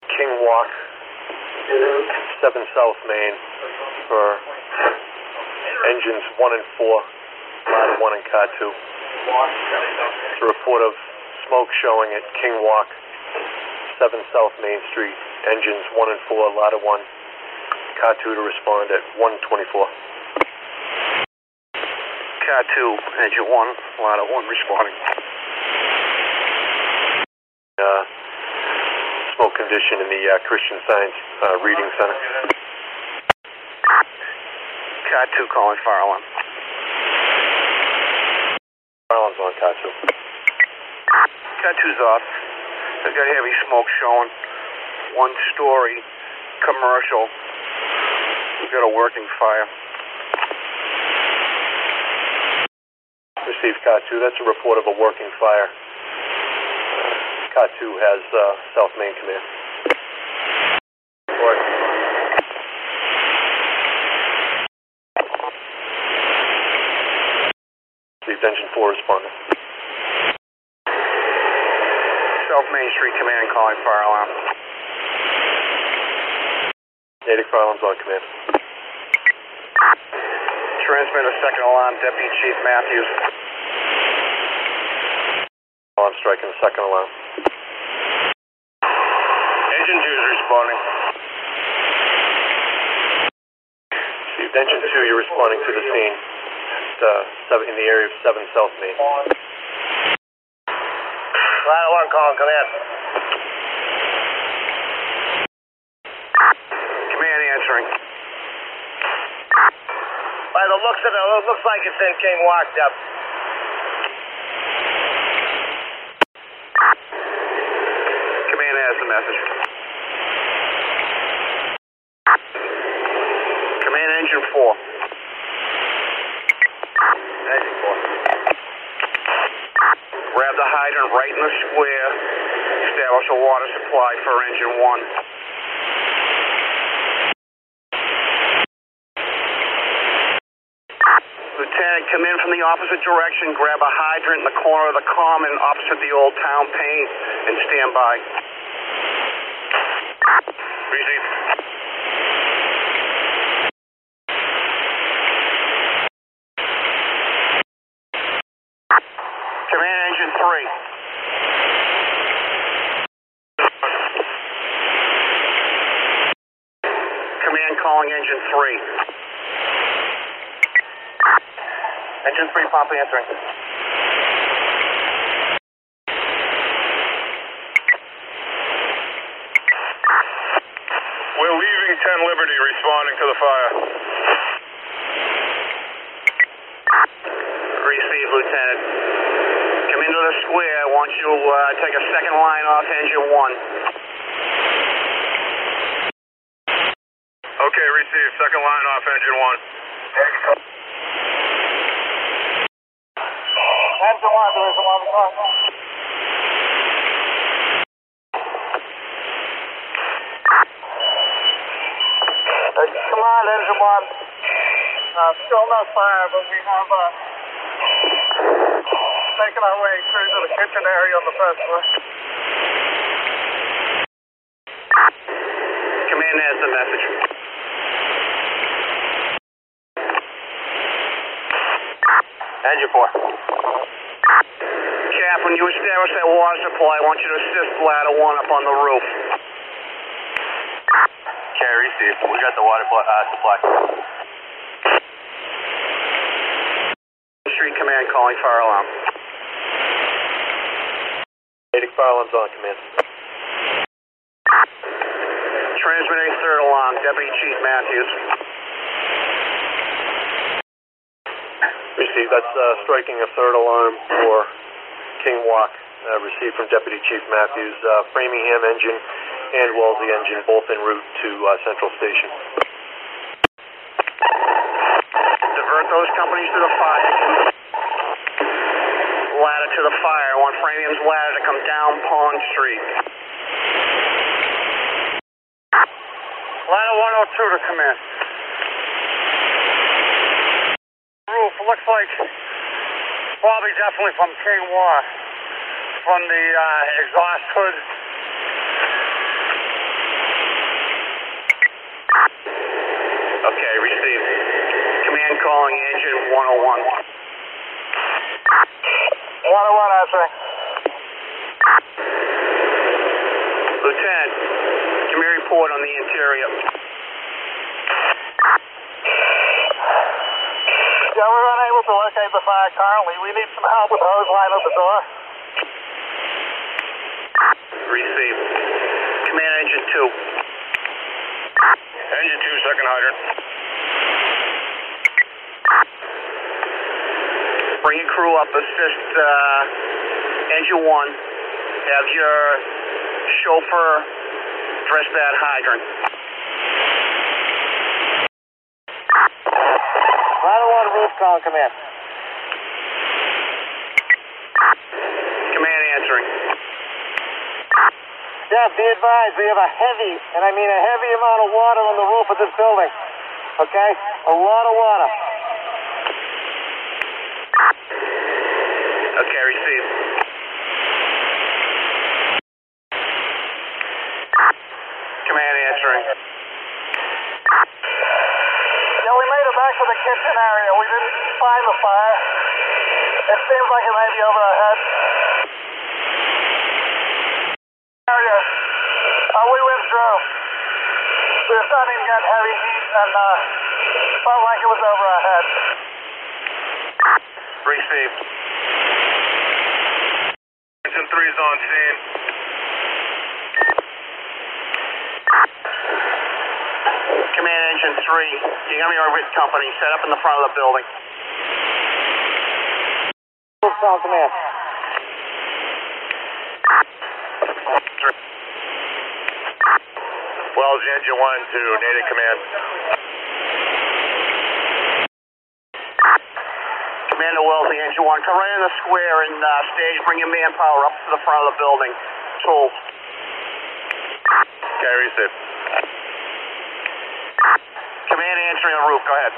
King Walk, 7 South Main, for engines 1 and 4, car 1 and car 2. It's a report of smoke showing at King Walk, 7 South Main Street, engines 1 and 4, ladder 1, car 2 to respond at 124. Car 2, engine 1, ladder 1 responding. Smoke condition in the Christian Science Reading Center. Car 2 calling fire alarm. Fire alarm's on car 2. Car 2's off. I've got heavy smoke showing. One story commercial. We've got a working fire. Received car 2. That's a report of a working fire. Car 2 has South Main Command. Report. Received engine 4 responding. South Main Street Command calling fire alarm. Natick fire alarm's on command. Transmit a second alarm, Deputy Chief Matthews. I'm striking the second alarm. Engine 2 is responding. Received. Engine 2, you're responding to the scene. In the area of 7 South Main. Ladder 1 calling command. Command answering. By the looks of it, it looks like it's in King Walk, Deb. Message. Command engine 4. Engine 4. Grab the hydrant right in the square. Establish a water supply for engine 1. Lieutenant, come in from the opposite direction. Grab a hydrant in the corner of the common opposite the old town paint and stand by. Receive. Command engine 3. Command calling engine 3. Engine 3 promptly answering. We're leaving 10 Liberty, responding to the fire. Receive, Lieutenant. Come into the square. I want you to take a second line off engine 1. Okay, receive. Second line off engine 1. Engine 1, there is a line off. Command, engine 1. Still no fire, but we have taken our way through to the kitchen area on the first floor. Command has the message. Engine 4. Cap, when you establish that water supply, I want you to assist ladder 1 up on the roof. Okay, receive. We got the water supply. Street command calling fire alarm. Natick fire alarm's on command. Transmitting third alarm, Deputy Chief Matthews. Receive. That's striking a third alarm for King Walk. Received from Deputy Chief Matthews. Framingham engine and Wellesley engine, both en route to Central Station. Divert those companies to the fire. Ladder to the fire. I want Framingham's ladder to come down Pond Street. Ladder 102 to come in. Roof, looks like probably definitely from King Walk, from the exhaust hood. Okay, received. Command calling engine 101. Answer. Lieutenant, can we report on the interior? Yeah, we're unable to locate the fire currently. We need some help with hose line at the door. Received. Command engine 2. Engine 2, second hydrant. Bring your crew up, assist engine 1. Have your chauffeur press that hydrant. Ladder 1 roof call, come in. Command answering. Yeah, be advised, we have a heavy, and I mean a heavy amount of water on the roof of this building. Okay? A lot of water. Okay, received. Command answering. Yeah, we made it back to the kitchen area. We didn't find the fire. It seems like it may be over our head. We're starting to get heavy heat and felt like it was over our head. Received. Engine 3 is on scene. Command engine 3, you're going to be our RIT company, set up in the front of the building. Command. Wells, engine 1 to Natick command. Commander Wells, the engine 1, come right in the square and stage, bring your manpower up to the front of the building. Tools. Okay, reset. Command answering on roof, go ahead.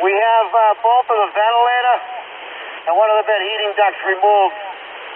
We have both of the ventilator and one of the bed heating ducts removed.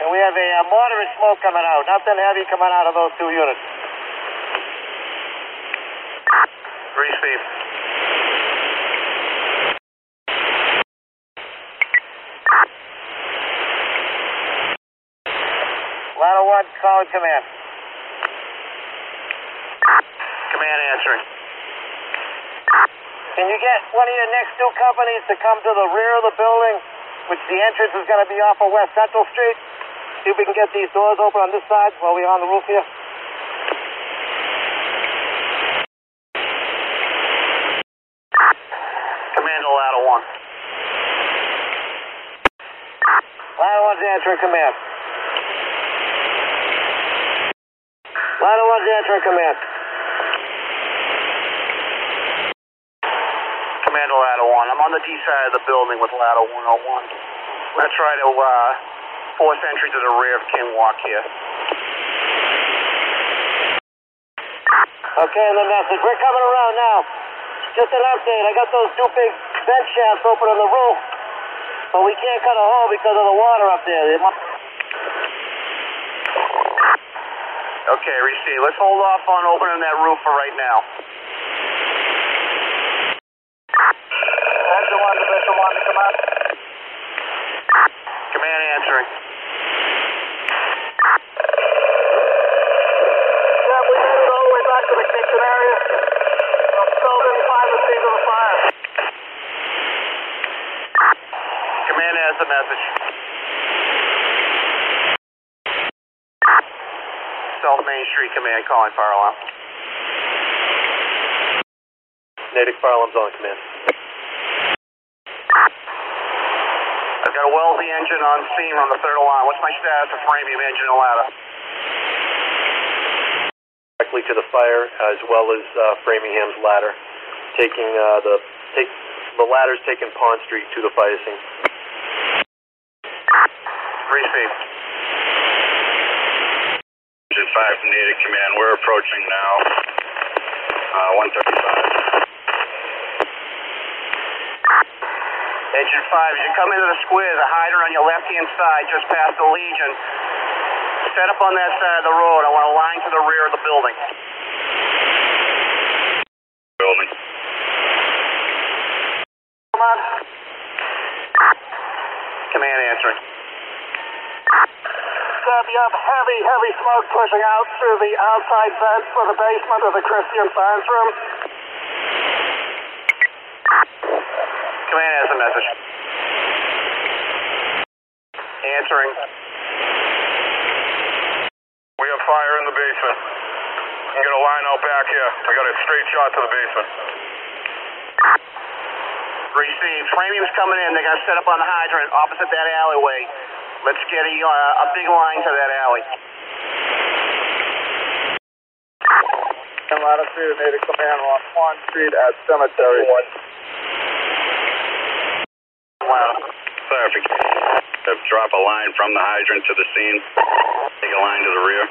And we have a moderate smoke coming out. Nothing heavy coming out of those two units. Received. Ladder 1, solid command. Command answering. Can you get one of your next two companies to come to the rear of the building, which the entrance is going to be off of West Central Street? See if we can get these doors open on this side while we're on the roof here. Commander, ladder 1. Ladder 1's answering command. Ladder 1's answering command. Commander, ladder 1. I'm on the D side of the building with ladder 101. We're going to try to force entry to the rear of King Walk here. Okay, and the message. We're coming around now. Just an update. I got those two big vent shafts open on the roof, but we can't cut a hole because of the water up there. Okay, receive. Let's hold off on opening that roof for right now. Engine 1, division 1 to come out. Command answering. The message. South Main Street command calling fire alarm. Natick fire alarm's on command. I've got a Wellesley engine on steam on the third alarm. What's my status of Framingham engine and ladder? Directly to the fire as well as Framingham's ladder. The ladder's taking Pond Street to the fire scene. Receive. Engine 5 from Natick Command. We're approaching now. 135. Engine 5, as you come into the square, the hider on your left-hand side, just past the Legion. Set up on that side of the road. I want a line to the rear of the building. Building. Come on. Command answering. Sir, you have heavy, heavy smoke pushing out through the outside vents for the basement of the Christian Science room. Command has a message. Answering. We have fire in the basement. You can get a line out back here. I got a straight shot to the basement. Received. Framingham's coming in. They got set up on the hydrant opposite that alleyway. Let's get a big line to that alley. Ladder 3 to Natick Command. We're on Pond Street at Cemetery 1. To drop a line from the hydrant to the scene. Take a line to the rear.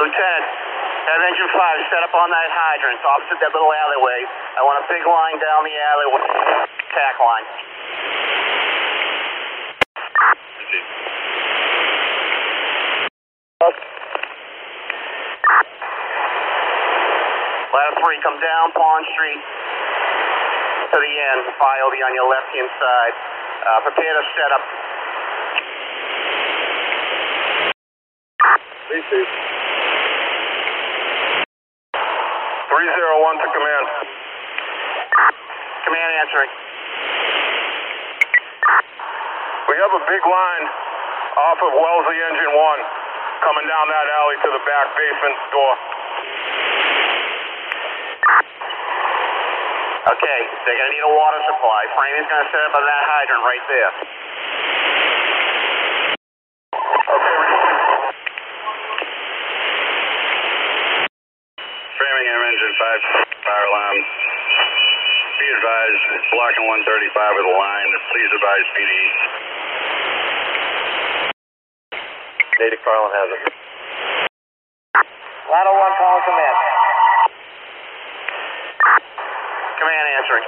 Lieutenant, have engine 5 set up on that hydrant. It's opposite that little alleyway. I want a big line down the alleyway. Tack line. Ladder 3, come down Pond Street to the end. The fire will be on your left-hand side. Prepare to set up. Receive. 301 to command. Command answering. We have a big line off of Wellesley Engine 1 coming down that alley to the back basement door. Okay, they're going to need a water supply. Framing's going to set up on that hydrant right there. Okay, Framingham Engine 5, fire alarm. Be advised, it's blocking 135 with a line. Please advise PD. Natick Carlin has it. Ladder 1, call command. Command answering.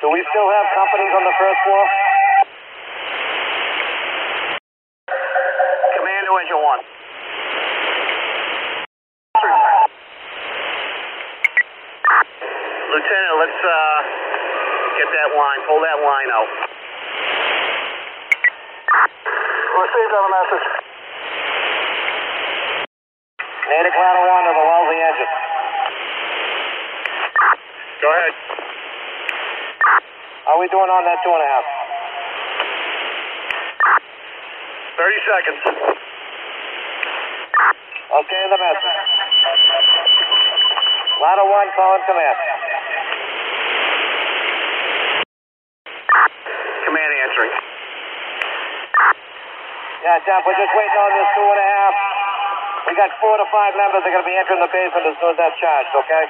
Do we still have companies on the first floor? Command to engine 1. Lieutenant, let's get that line, pull that line out. Received on the message. Natick Ladder 1 to the Wellesley engine. Go ahead. How are we doing on that 2.5? 30 seconds. Okay, the message. Ladder 1, calling command. Command answering. Yeah, Jeff, we're just waiting on this 2.5. We got 4 to 5 members that are going to be entering the basement as soon as that's charged, okay?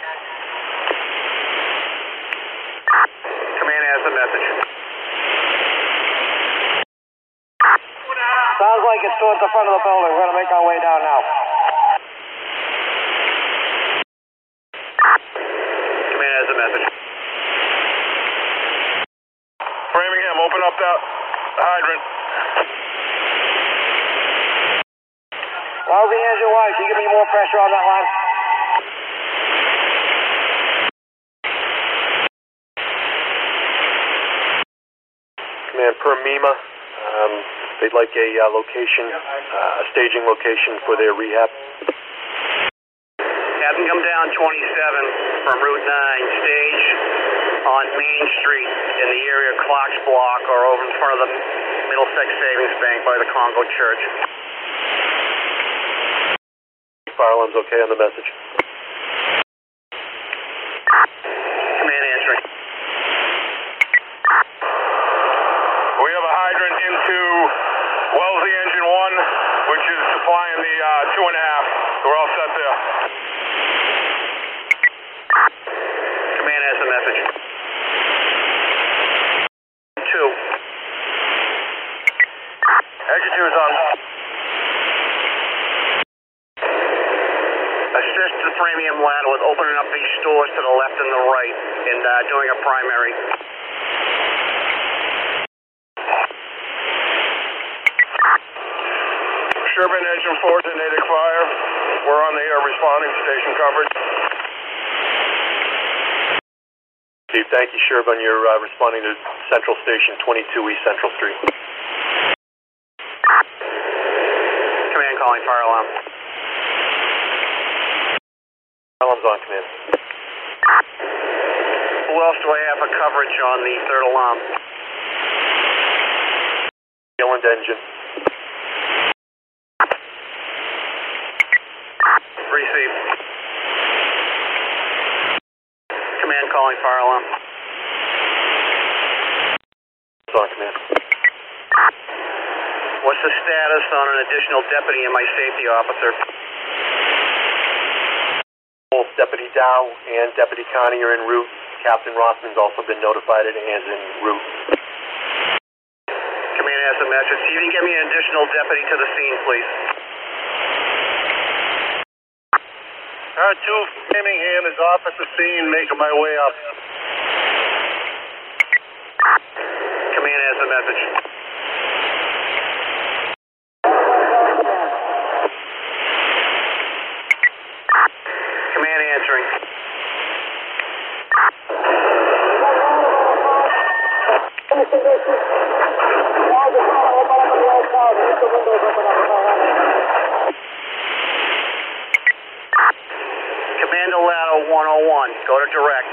The message. Sounds like it's towards the front of the building. We're going to make our way down now. Command has a message. Framingham, open up that hydrant. Well, the engine wise, can you give me more pressure on that line? Per MEMA, they'd like a location, a staging location for their rehab. Have them come down 27 from Route 9, stage on Main Street in the area of Clocks Block or over in front of the Middlesex Savings Bank by the Congo Church. Fire alarm's okay on the message. Command answering. one, which is supplying the 2.5. We're all set there. Command has the message. 2. Exit 2 is on. Assist the Framingham ladder with opening up these stores to the left and the right and doing a primary. Sherborn Engine 4's a Natick fire. We're on the air responding, station coverage. Chief, thank you, Sherborn. You're responding to Central Station, 22 East Central Street. Command calling fire alarm. Alarm's on, command. Who else do I have for coverage on the third alarm? Gilland Engine. Received. Command calling fire alarm. It's on, command. What's the status on an additional deputy and my safety officer? Both Deputy Dow and Deputy Connie are en route. Captain Rothman's also been notified and is en route. Command has a message. You can get me an additional deputy to the scene, please. R2 Framingham is off at the scene, making my way up. Command has a message. Command answering. Ladder 101, go to direct.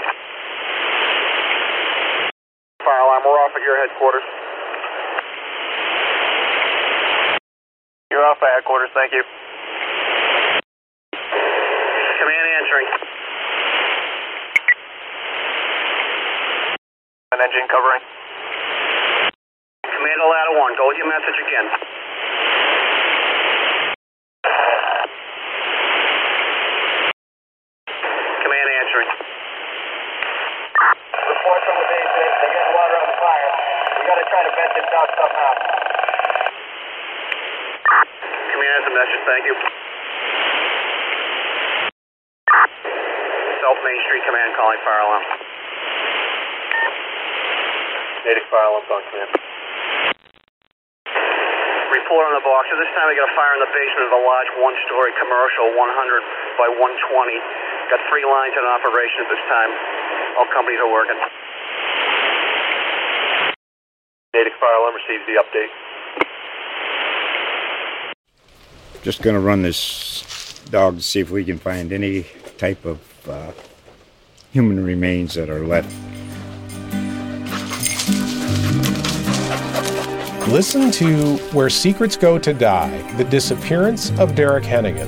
Fire alarm, we're off at your headquarters. You're off at headquarters, thank you. Command answering. An engine covering. Command to ladder 1, go with your message again. Thank you. South Main Street, command calling fire alarm. Natick fire alarm's on, command. Report on the box. At this time, I got a fire in the basement of a large one-story commercial, 100 by 120. Got 3 lines in operation at this time. All companies are working. Natick fire alarm receives the update. Just going to run this dog to see if we can find any type of human remains that are left. Listen to Where Secrets Go to Die, The Disappearance of Derek Hennigan.